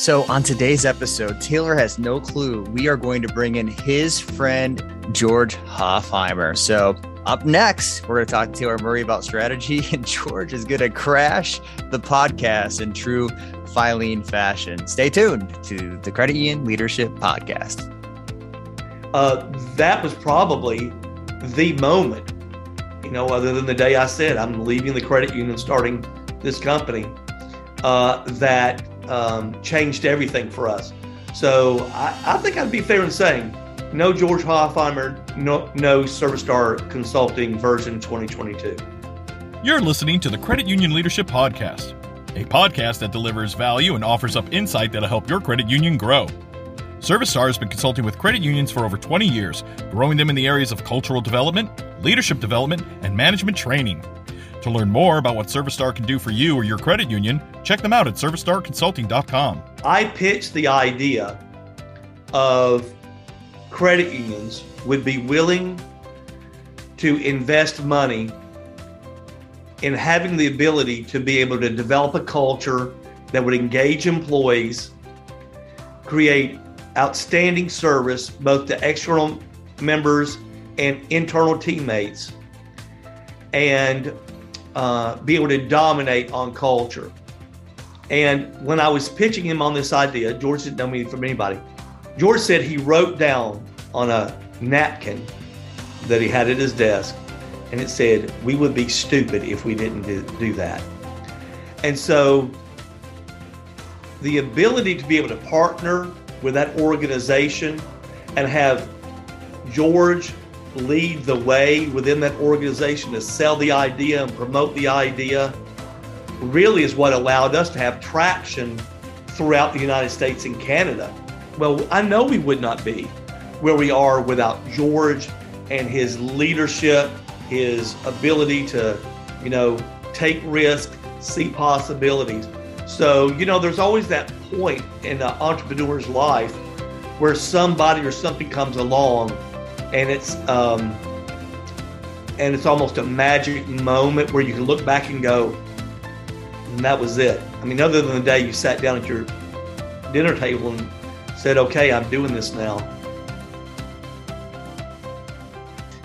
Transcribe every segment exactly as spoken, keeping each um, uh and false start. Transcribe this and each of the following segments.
So on today's episode, Taylor has no clue. We are going to bring in his friend, George Hofheimer. So up next, we're going to talk to Taylor Murray about strategy, and George is going to crash the podcast in true Filene fashion. Stay tuned to the Credit Union Leadership Podcast. Uh, that was probably the moment, you know, other than the day I said, I'm leaving the credit union, starting this company, uh, that um, changed everything for us. So I, I think I'd be fair in saying, no George Hofheimer, no, no ServiStar Consulting version twenty twenty-two. You're listening to the Credit Union Leadership Podcast, a podcast that delivers value and offers up insight that'll help your credit union grow. ServiStar has been consulting with credit unions for over twenty years, growing them in the areas of cultural development, leadership development, and management training. To learn more about what ServiStar can do for you or your credit union, check them out at service star consulting dot com. I pitched the idea of credit unions would be willing to invest money in having the ability to be able to develop a culture that would engage employees, create outstanding service both to external members and internal teammates, and uh, be able to dominate on culture. And when I was pitching him on this idea, George didn't know me from anybody. George said he wrote down on a napkin that he had at his desk, and it said, "We would be stupid if we didn't do, do that." And so the ability to be able to partner with that organization and have George lead the way within that organization to sell the idea and promote the idea really is what allowed us to have traction throughout the United States and Canada. Well, I know we would not be where we are without George and his leadership, his ability to, you know, take risks, see possibilities. So, you know, there's always that point in an entrepreneur's life where somebody or something comes along, and it's um, and it's almost a magic moment where you can look back and go, and that was it. I mean, other than the day you sat down at your dinner table and said, okay, I'm doing this now.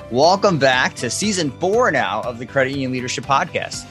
Welcome back to season four now of the Credit Union Leadership Podcast.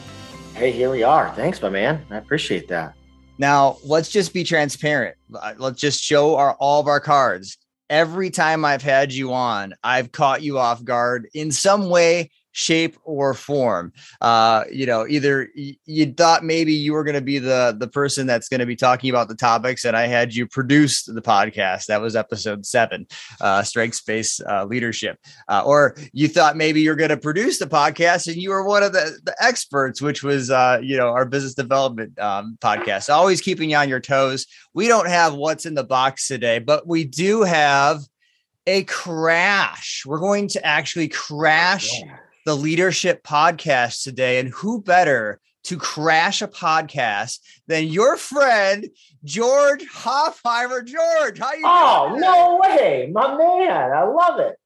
Hey, here we are. Thanks, my man. I appreciate that. Now, let's just be transparent. Let's just show our all of our cards. Every time I've had you on, I've caught you off guard in some way, shape, or form. Uh, you know, either y- you thought maybe you were going to be the, the person that's going to be talking about the topics, and I had you produce the podcast. That was episode seven, uh, strengths-based uh, leadership. Uh, or you thought maybe you're going to produce the podcast, and you were one of the, the experts, which was, uh, you know, our business development um, podcast. Always keeping you on your toes. We don't have what's in the box today, but we do have a crash. We're going to actually crash yeah. the Leadership Podcast today, and who better to crash a podcast than your friend George Hofheimer? George, how you oh, doing? Oh, no way, my man! I love it.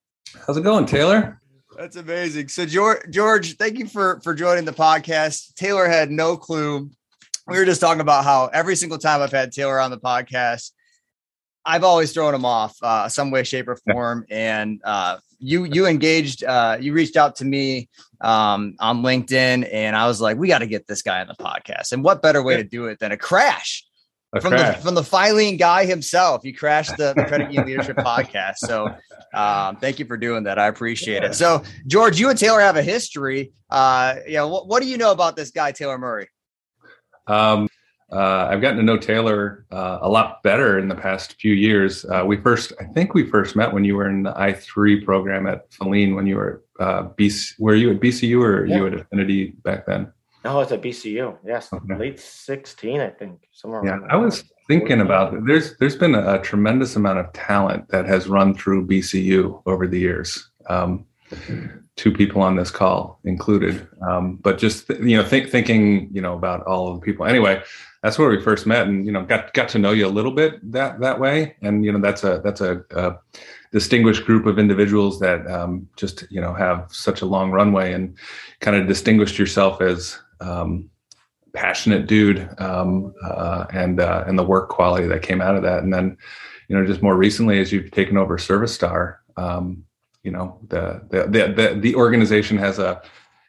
How's it going, Taylor? That's amazing. So, George, George, thank you for for joining the podcast. Taylor had no clue. We were just talking about how every single time I've had Taylor on the podcast, I've always thrown him off, uh, some way, shape, or form, and uh, you you engaged, uh, you reached out to me um, on LinkedIn, and I was like, we got to get this guy on the podcast. And what better way to do it than a crash a from crash. the from the Filene guy himself? You crashed the, the Credit Union Leadership Podcast. So um, thank you for doing that. I appreciate it. So George, you and Taylor have a history. Uh, you know, what, what do you know about this guy, Taylor Murray? Um. Uh, I've gotten to know Taylor uh, a lot better in the past few years. Uh, we first, I think we first met when you were in the I three program at Filene when you were, uh, B C, were you at B C U or yeah. you at Affinity back then? No, I was at B C U. Yes. Okay. Late sixteen, I think. Somewhere yeah, around I was there. Thinking about it. There's, there's been a, a tremendous amount of talent that has run through B C U over the years. Um, two people on this call included. Um, but just, th- you know, think, thinking, you know, about all of the people. Anyway, that's where we first met, and, you know, got, got to know you a little bit that, that way. And, you know, that's a, that's a, a distinguished group of individuals that um, just, you know, have such a long runway, and kind of distinguished yourself as um, passionate dude, um, uh, and uh, and the work quality that came out of that. And then, you know, just more recently, as you've taken over ServiStar, um, you know, the the, the the the organization has a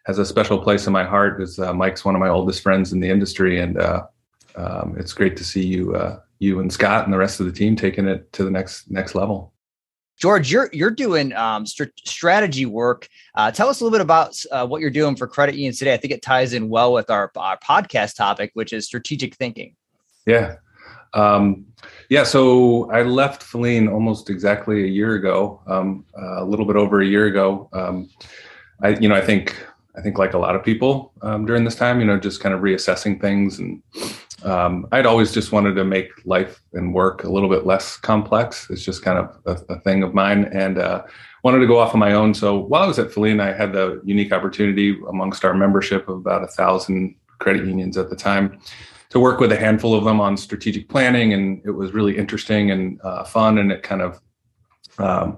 has a special place in my heart. Is uh, Mike's one of my oldest friends in the industry, and uh, um, it's great to see you uh, you and Scott and the rest of the team taking it to the next next level. George, you're you're doing um, st- strategy work. Uh, tell us a little bit about uh, what you're doing for credit unions today. I think it ties in well with our, our podcast topic, which is strategic thinking. Yeah. Um, yeah. So I left Filene almost exactly a year ago, um, a little bit over a year ago. Um, I, you know, I think, I think like a lot of people um, during this time, you know, just kind of reassessing things. And um, I'd always just wanted to make life and work a little bit less complex. It's just kind of a, a thing of mine, and uh, wanted to go off on my own. So while I was at Filene, I had the unique opportunity amongst our membership of about a thousand credit unions at the time to work with a handful of them on strategic planning. And it was really interesting and uh, fun. And it kind of um,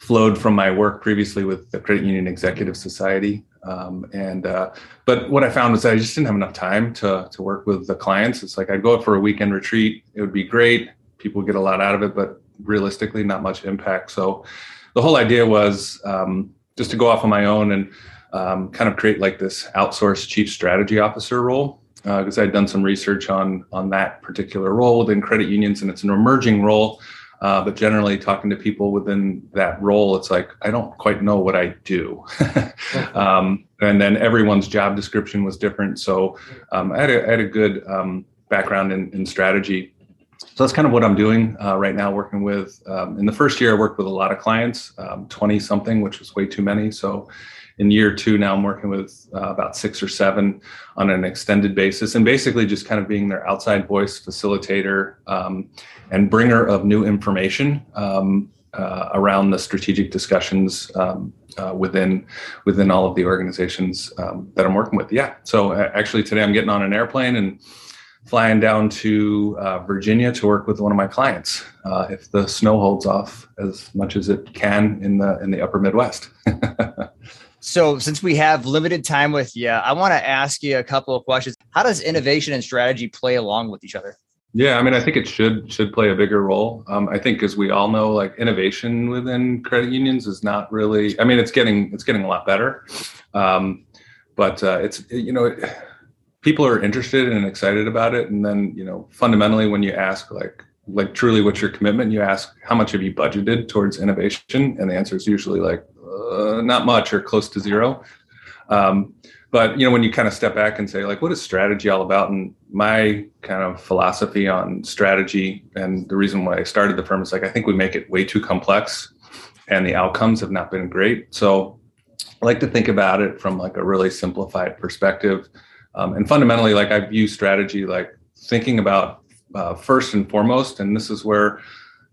flowed from my work previously with the Credit Union Executive Society. Um, and, uh, but what I found was I just didn't have enough time to, to work with the clients. It's like, I'd go up for a weekend retreat. It would be great. People get a lot out of it, but realistically not much impact. So the whole idea was, um, just to go off on my own and, um, kind of create like this outsourced chief strategy officer role. Uh, cause I'd done some research on, on that particular role within credit unions, and it's an emerging role. Uh, but generally talking to people within that role, it's like, I don't quite know what I do. um, and then everyone's job description was different. So um, I, had a, I had a good um, background in, in strategy. So that's kind of what I'm doing uh, right now, working with, um, in the first year, I worked with a lot of clients, um, twenty something, which was way too many. So in year two now, I'm working with uh, about six or seven on an extended basis, and basically just kind of being their outside voice, facilitator, um, and bringer of new information um, uh, around the strategic discussions um, uh, within within all of the organizations um, that I'm working with. Yeah, so uh, actually today I'm getting on an airplane and flying down to uh, Virginia to work with one of my clients, uh, if the snow holds off as much as it can in the in the upper Midwest. So since we have limited time with you, I want to ask you a couple of questions. How does innovation and strategy play along with each other? Yeah, I mean, I think it should should play a bigger role. Um, I think, as we all know, like innovation within credit unions is not really, I mean, it's getting it's getting a lot better. Um, but uh, it's, you know, it, people are interested and excited about it. And then, you know, fundamentally, when you ask like, like truly what's your commitment, you ask, how much have you budgeted towards innovation? And the answer is usually like, Uh, not much or close to zero. Um, but, you know, when you kind of step back and say, like, what is strategy all about? And my kind of philosophy on strategy, and the reason why I started the firm, is like, I think we make it way too complex and the outcomes have not been great. So I like to think about it from like a really simplified perspective. Um, and fundamentally, like I view strategy, like thinking about uh, first and foremost, and this is where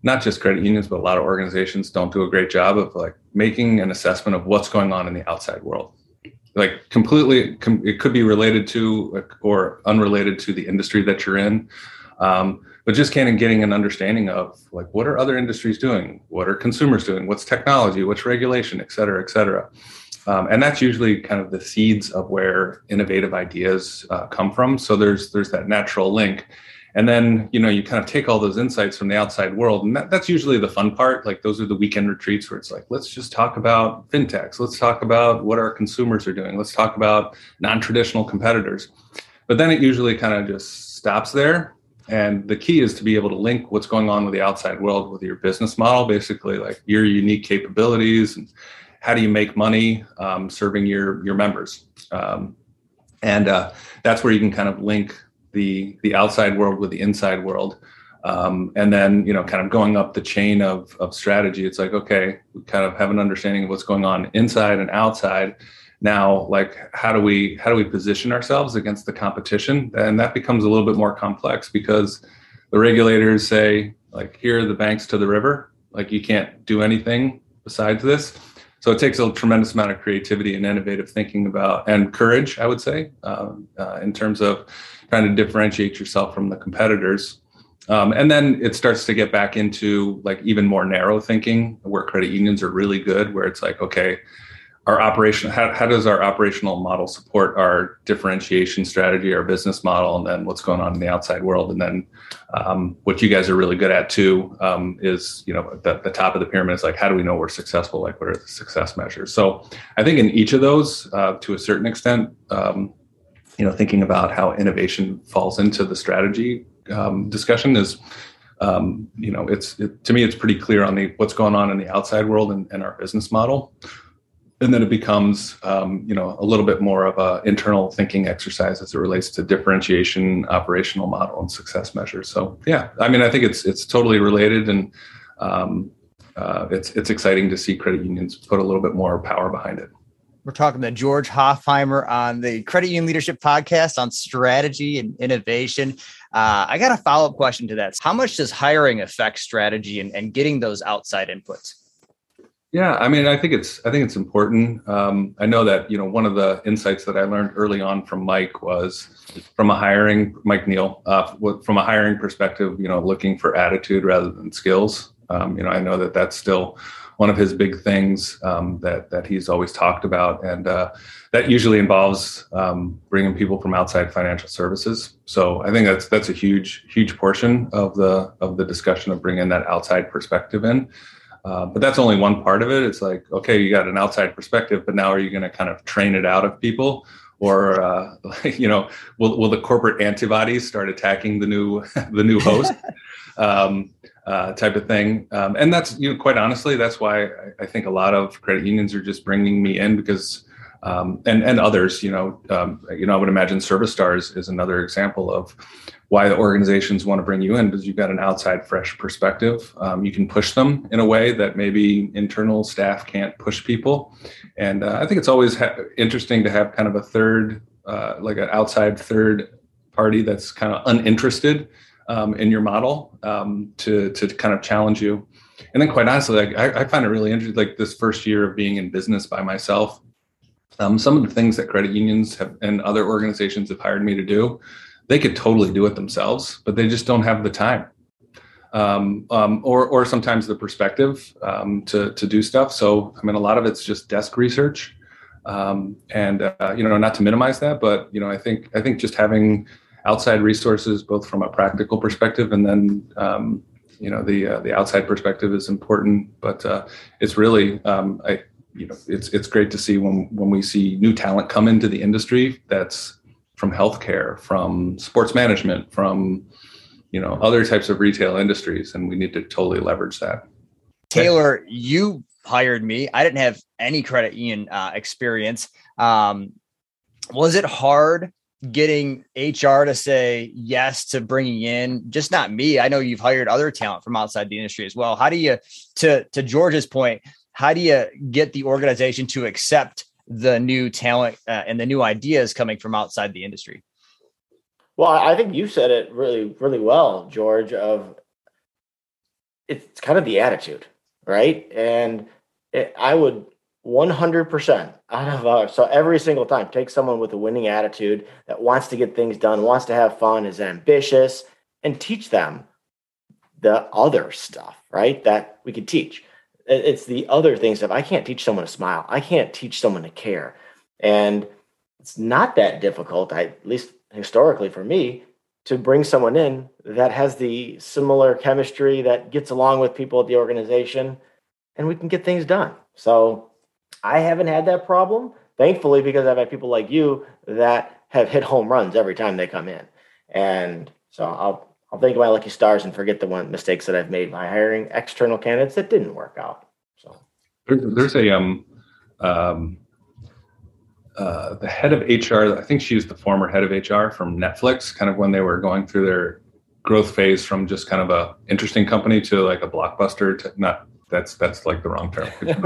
not just credit unions, but a lot of organizations don't do a great job of like making an assessment of what's going on in the outside world. Like completely, it could be related to or unrelated to the industry that you're in, um, but just kind of getting an understanding of like, what are other industries doing? What are consumers doing? What's technology? What's regulation, et cetera, et cetera. Um, and that's usually kind of the seeds of where innovative ideas uh, come from. So there's there's that natural link. And then, you know, you kind of take all those insights from the outside world. And that, that's usually the fun part. Like those are the weekend retreats where it's like, let's just talk about fintechs. Let's talk about what our consumers are doing. Let's talk about non-traditional competitors. But then it usually kind of just stops there. And the key is to be able to link what's going on with the outside world with your business model, basically like your unique capabilities and how do you make money um, serving your, your members. Um, and uh, that's where you can kind of link the the outside world with the inside world. Um, and then, you know, kind of going up the chain of, of strategy, it's like, okay, we kind of have an understanding of what's going on inside and outside. Now, like, how do we, how do we position ourselves against the competition? And that becomes a little bit more complex because the regulators say, like, here are the banks to the river, like you can't do anything besides this. So it takes a tremendous amount of creativity and innovative thinking about, and courage, I would say, um, uh, in terms of trying to differentiate yourself from the competitors. Um, and then it starts to get back into like even more narrow thinking where credit unions are really good, where it's like, okay, our operation, how, how does our operational model support our differentiation strategy, our business model, and then what's going on in the outside world? And then um, what you guys are really good at too um, is, you know, the, the top of the pyramid is like, how do we know we're successful? Like, what are the success measures? So I think in each of those, uh, to a certain extent, um, you know, thinking about how innovation falls into the strategy um, discussion is, um, you know, it's it, to me, it's pretty clear on the what's going on in the outside world and, and our business model. And then it becomes, um, you know, a little bit more of a internal thinking exercise as it relates to differentiation, operational model, and success measures. So, yeah, I mean, I think it's it's totally related, and um, uh, it's it's exciting to see credit unions put a little bit more power behind it. We're talking to George Hofheimer on the Credit Union Leadership Podcast on strategy and innovation. Uh, I got a follow-up question to that. How much does hiring affect strategy and, and getting those outside inputs? Yeah, I mean, I think it's I think it's important. Um, I know that, you know, one of the insights that I learned early on from Mike was from a hiring, Mike Neal, uh, from a hiring perspective, you know, looking for attitude rather than skills. Um, you know, I know that that's still one of his big things um, that that he's always talked about. And uh, that usually involves um, bringing people from outside financial services. So I think that's that's a huge, huge portion of the of the discussion of bringing that outside perspective in. Uh, but that's only one part of it. It's like, okay, you got an outside perspective, but now are you going to kind of train it out of people? Or, uh, you know, will will the corporate antibodies start attacking the new the new host um, uh, type of thing? Um, and that's, you know, quite honestly, that's why I, I think a lot of credit unions are just bringing me in because, um, and and others, you know, um, you know, I would imagine ServiStar is, is another example of why the organizations want to bring you in, because you've got an outside fresh perspective. Um, you can push them in a way that maybe internal staff can't push people. And uh, I think it's always ha- interesting to have kind of a third, uh, like an outside third party that's kind of uninterested um, in your model um, to, to kind of challenge you. And then quite honestly, like, I, I find it really interesting, like this first year of being in business by myself, um, some of the things that credit unions have and other organizations have hired me to do, they could totally do it themselves, but they just don't have the time, um, um, or or sometimes the perspective um, to to do stuff. So I mean, a lot of it's just desk research, um, and uh, you know, not to minimize that, but you know, I think I think just having outside resources, both from a practical perspective and then um, you know the uh, the outside perspective is important. But uh, it's really um, I you know it's it's great to see when when we see new talent come into the industry that's from healthcare, from sports management, from, you know, other types of retail industries. And we need to totally leverage that. Taylor, you hired me. I didn't have any credit union uh, experience. Um, was it hard getting H R to say yes to bringing in just not me? I know you've hired other talent from outside the industry as well. How do you, to, to George's point, how do you get the organization to accept the new talent uh, and the new ideas coming from outside the industry? Well, I think you said it really, really well, George, of it's kind of the attitude, right? And it, I would one hundred percent out of our, so every single time, take someone with a winning attitude that wants to get things done, wants to have fun, is ambitious, and teach them the other stuff, right? That we could teach. It's the other things. If I can't teach someone to smile, I can't teach someone to care. And it's not that difficult, I, at least historically for me, to bring someone in that has the similar chemistry, that gets along with people at the organization, and we can get things done. So I haven't had that problem, thankfully, because I've had people like you that have hit home runs every time they come in. And so I'll I'll think of my lucky stars and forget the one mistakes that I've made by hiring external candidates that didn't work out. So there's, there's a um, um, uh, the head of H R. I think she was the former head of H R from Netflix. Kind of when they were going through their growth phase from just kind of a interesting company to like a blockbuster. To, not that's that's like the wrong term. Like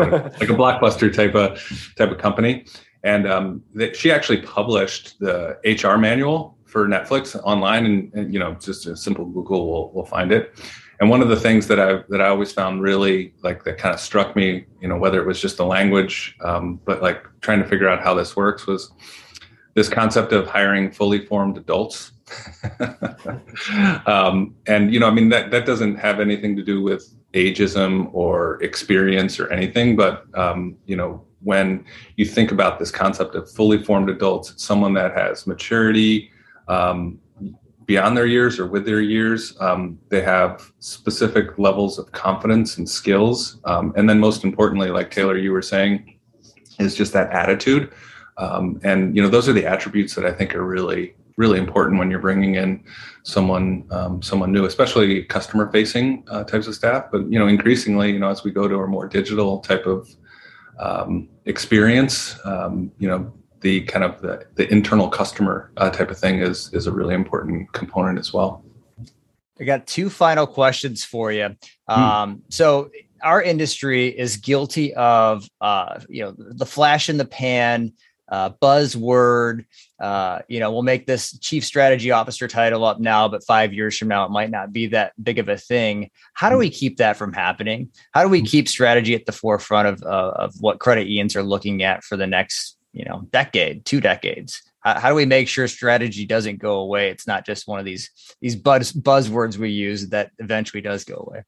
a blockbuster type of type of company. And um, they, she actually published the H R manual for Netflix online, and, and you know, just a simple Google will will find it. And one of the things that I that I always found really like that kind of struck me, you know, whether it was just the language, um, but like trying to figure out how this works, was this concept of hiring fully formed adults. um, and you know, I mean that that doesn't have anything to do with ageism or experience or anything, but um, you know, when you think about this concept of fully formed adults, it's someone that has maturity um, beyond their years or with their years. Um, they have specific levels of confidence and skills. Um, and then most importantly, like Taylor, you were saying, is just that attitude. Um, and, you know, those are the attributes that I think are really, really important when you're bringing in someone, um, someone new, especially customer facing uh, types of staff. But, you know, increasingly, you know, as we go to a more digital type of um, experience, um, you know, the kind of the, the internal customer uh, type of thing is, is a really important component as well. I got two final questions for you. Um, hmm. So our industry is guilty of, uh, you know, the flash in the pan, Uh, buzzword, uh, you know, we'll make this chief strategy officer title up now, but five years from now, it might not be that big of a thing. How do we keep that from happening? How do we keep strategy at the forefront of uh, of what credit unions are looking at for the next, you know, decade, two decades? How, how do we make sure strategy doesn't go away? It's not just one of these these buzz buzzwords we use that eventually does go away.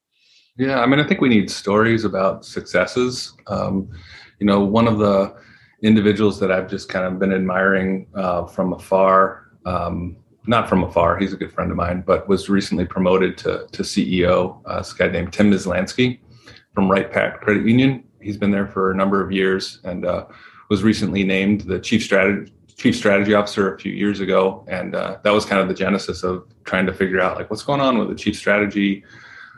Yeah, I mean, I think we need stories about successes. Um, you know, one of the individuals that I've just kind of been admiring uh, from afar, um, not from afar, he's a good friend of mine, but was recently promoted to to C E O, uh, this guy named Tim Mizlansky from Right Pack Credit Union. He's been there for a number of years and uh, was recently named the chief strategy, chief strategy officer a few years ago. And uh, that was kind of the genesis of trying to figure out like what's going on with the chief strategy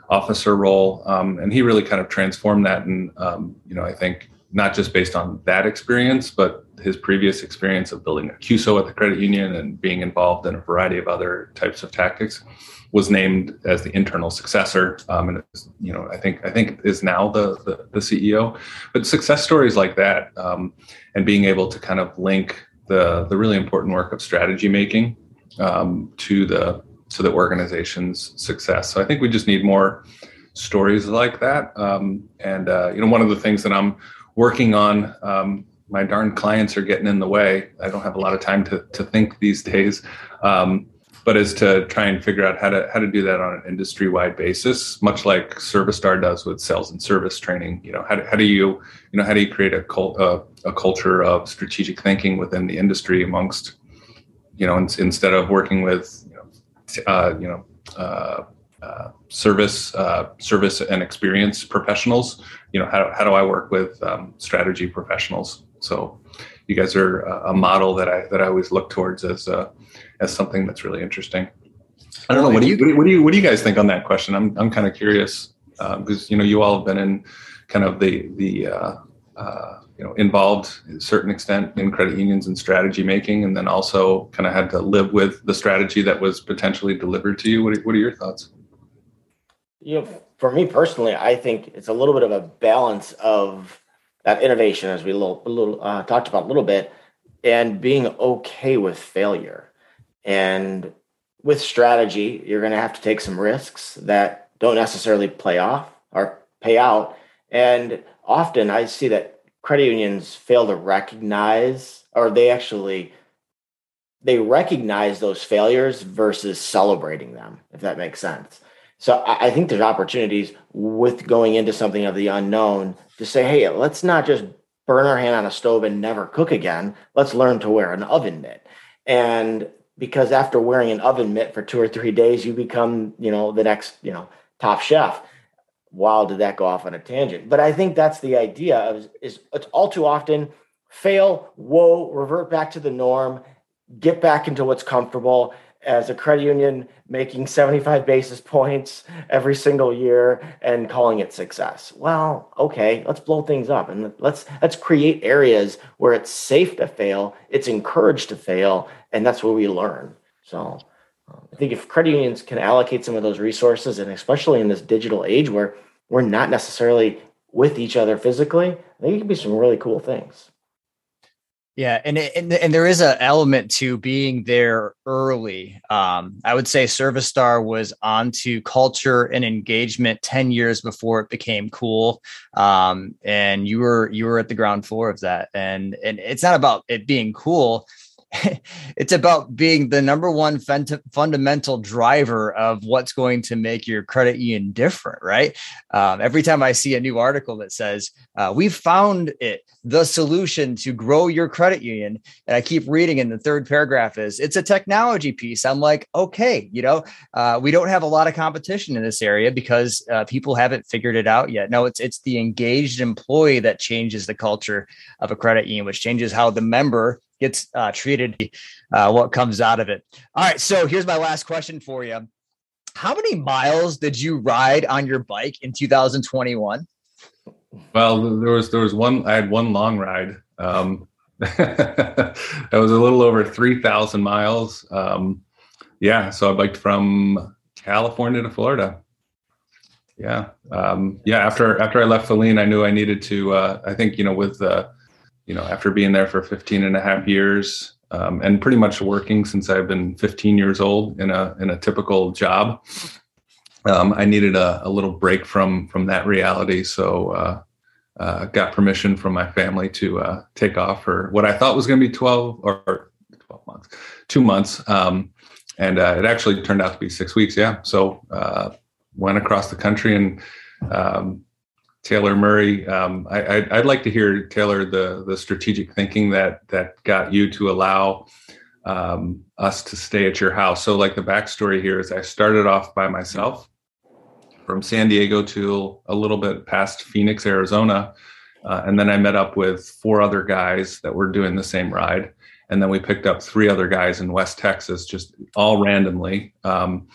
officer role. Um, and he really kind of transformed that. And, um, you know, I think not just based on that experience, but his previous experience of building a C U S O at the credit union and being involved in a variety of other types of tactics, was named as the internal successor. Um, and, you know, I think I think is now the, the, the C E O. But success stories like that um, and being able to kind of link the, the really important work of strategy making um, to the to the organization's success. So I think we just need more stories like that. Um, and, uh, you know, one of the things that I'm working on, um, my darn clients are getting in the way. I don't have a lot of time to to think these days, um, but is to try and figure out how to how to do that on an industry-wide basis, much like ServiStar does with sales and service training. You know, how do, how do you you know how do you create a cult, uh, a culture of strategic thinking within the industry amongst, you know, in, instead of working with you know, t- uh, you know uh, Uh, service, uh, service and experience professionals. You know, how how do I work with um, strategy professionals? So, you guys are a model that I that I always look towards as uh, as something that's really interesting. I don't know. What do you what do you what do you guys think on that question? I'm I'm kind of curious because um, you know you all have been in kind of the the uh, uh, you know involved to a certain extent in credit unions and strategy making, and then also kind of had to live with the strategy that was potentially delivered to you. What are, what are your thoughts? You know, for me personally, I think it's a little bit of a balance of that innovation, as we little, little uh, talked about a little bit, and being okay with failure. And with strategy, you're going to have to take some risks that don't necessarily play off or pay out. And often I see that credit unions fail to recognize, or they actually they recognize those failures versus celebrating them, if that makes sense. So I think there's opportunities with going into something of the unknown to say, hey, let's not just burn our hand on a stove and never cook again. Let's learn to wear an oven mitt. And because after wearing an oven mitt for two or three days, you become, you know, the next, you know, top chef. Wow, did that go off on a tangent? But I think that's the idea of, is it's all too often fail, whoa, revert back to the norm, get back into what's comfortable. As a credit union making seventy-five basis points every single year and calling it success. Well, okay, let's blow things up and let's let's create areas where it's safe to fail, it's encouraged to fail, and that's where we learn. So I think if credit unions can allocate some of those resources, and especially in this digital age where we're not necessarily with each other physically, I think it can be some really cool things. Yeah. And, and and there is an element to being there early. Um, I would say ServiStar was onto culture and engagement ten years before it became cool. Um, and you were you were at the ground floor of that. And, and it's not about it being cool. it's about being the number one fent- fundamental driver of what's going to make your credit union different, right? Um, every time I see a new article that says, uh, we found it, the solution to grow your credit union. And I keep reading, and the third paragraph is, it's a technology piece. I'm like, okay, you know, uh, we don't have a lot of competition in this area because uh, people haven't figured it out yet. No, it's, it's the engaged employee that changes the culture of a credit union, which changes how the member gets uh, treated, uh, what comes out of it. All right. So here's my last question for you. How many miles did you ride on your bike in two thousand twenty-one? Well, there was, there was one, I had one long ride. Um, that was a little over three thousand miles. Um, yeah. So I biked from California to Florida. Yeah. Um, yeah. After, after I left Filene, I knew I needed to, uh, I think, you know, with, uh, you know, after being there for fifteen and a half years, um, and pretty much working since I've been fifteen years old in a, in a typical job, um, I needed a, a little break from, from that reality. So, uh, uh, got permission from my family to, uh, take off for what I thought was going to be twelve or twelve months, two months. Um, and, uh, it actually turned out to be six weeks. Yeah. So, uh, went across the country and, um, Taylor Murray, um, I, I'd, I'd like to hear, Taylor, the the strategic thinking that that got you to allow um, us to stay at your house. So like the backstory here is I started off by myself from San Diego to a little bit past Phoenix, Arizona. Uh, and then I met up with four other guys that were doing the same ride. And then we picked up three other guys in West Texas, just all randomly. Um,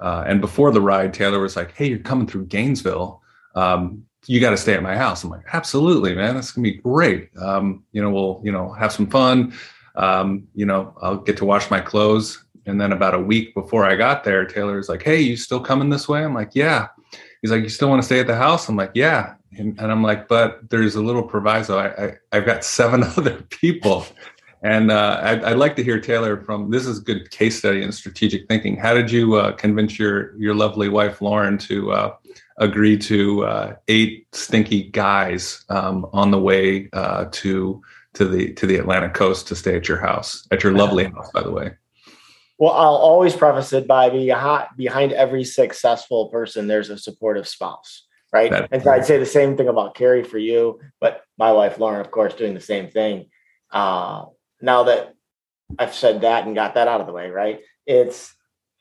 uh, and before the ride, Taylor was like, hey, you're coming through Gainesville. Um, you got to stay at my house. I'm like, absolutely, man. That's going to be great. Um, you know, we'll, you know, have some fun. Um, you know, I'll get to wash my clothes. And then about a week before I got there, Taylor's like, hey, you still coming this way? I'm like, yeah. He's like, you still want to stay at the house? I'm like, yeah. And, and I'm like, but there's a little proviso. I, I, I've got seven other people. And uh, I'd, I'd like to hear, Taylor, from, this is a good case study in strategic thinking. How did you uh, convince your, your lovely wife, Lauren, to uh, agree to uh, eight stinky guys um, on the way uh, to to the to the Atlantic coast to stay at your house, at your lovely house, by the way? Well, I'll always preface it by being hot, behind every successful person, there's a supportive spouse, right? That, and so I'd say the same thing about Carrie for you, but my wife, Lauren, of course, doing the same thing. Uh, now that I've said that and got that out of the way, right? It's,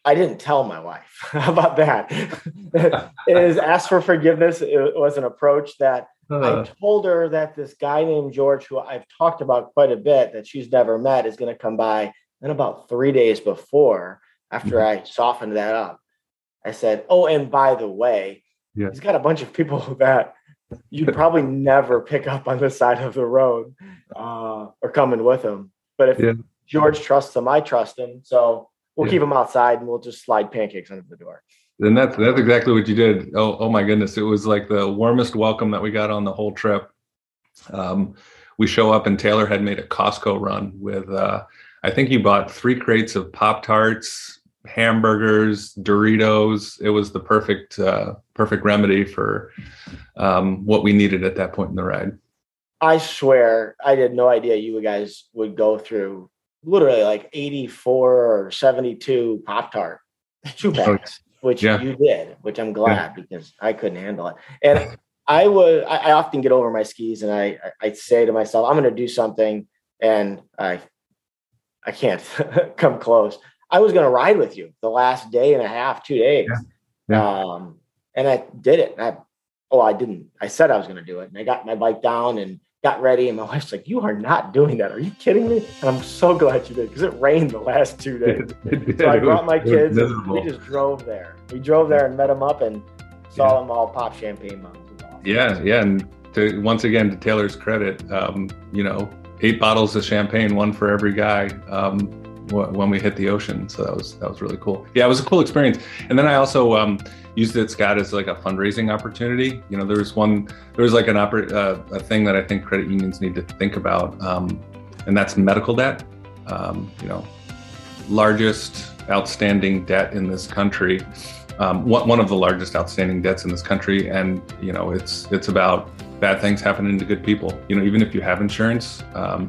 I didn't tell my wife about that. It is asked for forgiveness. It was an approach that uh, I told her that this guy named George, who I've talked about quite a bit, that she's never met, is going to come by. And about three days before, after mm-hmm. I softened that up, I said, oh, and by the way, yeah. he's got a bunch of people that you'd probably never pick up on this side of the road uh, or coming with him. But if yeah. George trusts him, I trust him. So We'll yeah. keep them outside and we'll just slide pancakes under the door. And that's, that's exactly what you did. Oh, oh my goodness. It was like the warmest welcome that we got on the whole trip. Um, we show up and Taylor had made a Costco run with, uh, I think you bought three crates of Pop-Tarts, hamburgers, Doritos. It was the perfect, uh, perfect remedy for um, what we needed at that point in the ride. I swear, I had no idea you guys would go through literally like eighty-four or seventy-two Pop-Tart two packs, which yeah. you did, which I'm glad yeah. because I couldn't handle it. And I would, I often get over my skis and I, I say to myself, I'm going to do something. And I, I can't come close. I was going to ride with you the last day and a half, two days. Yeah. Yeah. Um, and I did it. I, oh, I didn't. I said I was going to do it. And I got my bike down and got ready. And my wife's like, you are not doing that. Are you kidding me? And I'm so glad you did because it rained the last two days. So I brought my kids and we just drove there. We drove there and met them up and saw yeah. them all pop champagne bottles. Awesome. Yeah. Yeah. And to, once again, to Taylor's credit, um, you know, eight bottles of champagne, one for every guy um, when we hit the ocean. So that was, that was really cool. Yeah. It was a cool experience. And then I also, um, used it, Scott, as like a fundraising opportunity. You know, there was one, there was like an oper- uh, a thing that I think credit unions need to think about, um, and that's medical debt. Um, you know, largest outstanding debt in this country, um, one, one of the largest outstanding debts in this country, and you know, it's it's about bad things happening to good people. You know, even if you have insurance, um,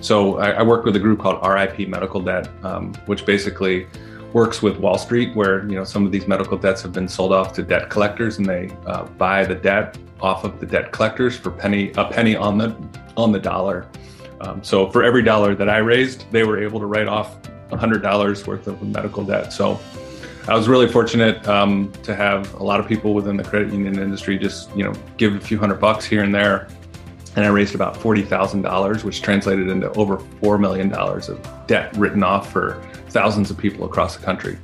So I, I work with a group called R I P Medical Debt, um, which basically works with Wall Street, where you know some of these medical debts have been sold off to debt collectors, and they uh, buy the debt off of the debt collectors for penny a penny on the on the dollar. Um, so for every dollar that I raised, they were able to write off one hundred dollars worth of medical debt. So I was really fortunate um, to have a lot of people within the credit union industry just, you know, give a few hundred bucks here and there. And I raised about forty thousand dollars, which translated into over four million dollars of debt written off for thousands of people across the country.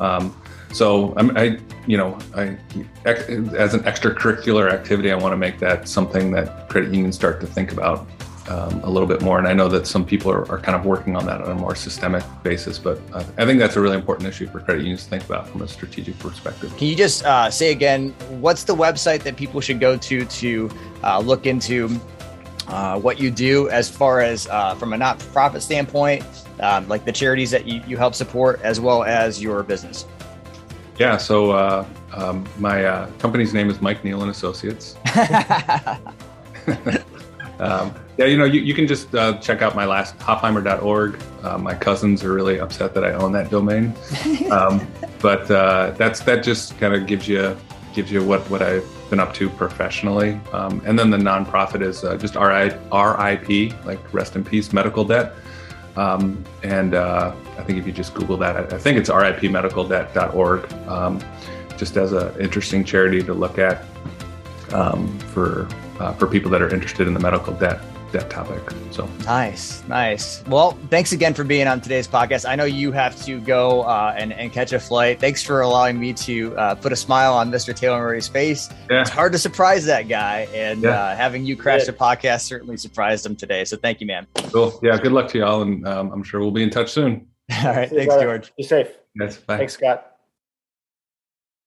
Um, so I'm, I, you know, I, as an extracurricular activity, I want to make that something that credit unions start to think about Um, a little bit more. And I know that some people are, are kind of working on that on a more systemic basis, but uh, I think that's a really important issue for credit unions to think about from a strategic perspective. Can you just uh, say again, what's the website that people should go to to uh, look into uh, what you do as far as uh, from a not-for-profit standpoint, um, like the charities that you, you help support, as well as your business? Yeah, so uh, um, my uh, company's name is Mike Neal and Associates. Um, yeah, you know, you, you can just uh, check out my last hofheimer dot org. Uh, my cousins are really upset that I own that domain, um, but uh, that's that just kind of gives you gives you what, what I've been up to professionally. Um, and then the nonprofit is uh, just R I P, like rest in peace, medical debt. Um, and uh, I think if you just Google that, I, I think it's rip medical debt dot org. Um, just as an interesting charity to look at um, for. Uh, for people that are interested in the medical debt debt topic. So nice, nice. Well, thanks again for being on today's podcast. I know you have to go uh, and, and catch a flight. Thanks for allowing me to uh, put a smile on Mister Taylor Murray's face. Yeah. It's hard to surprise that guy, and yeah. uh, having you crash the podcast certainly surprised him today. So thank you, man. Cool. Yeah, good luck to y'all, and um, I'm sure we'll be in touch soon. All right, see thanks, George. Be safe. Yes, bye. Thanks, Scott.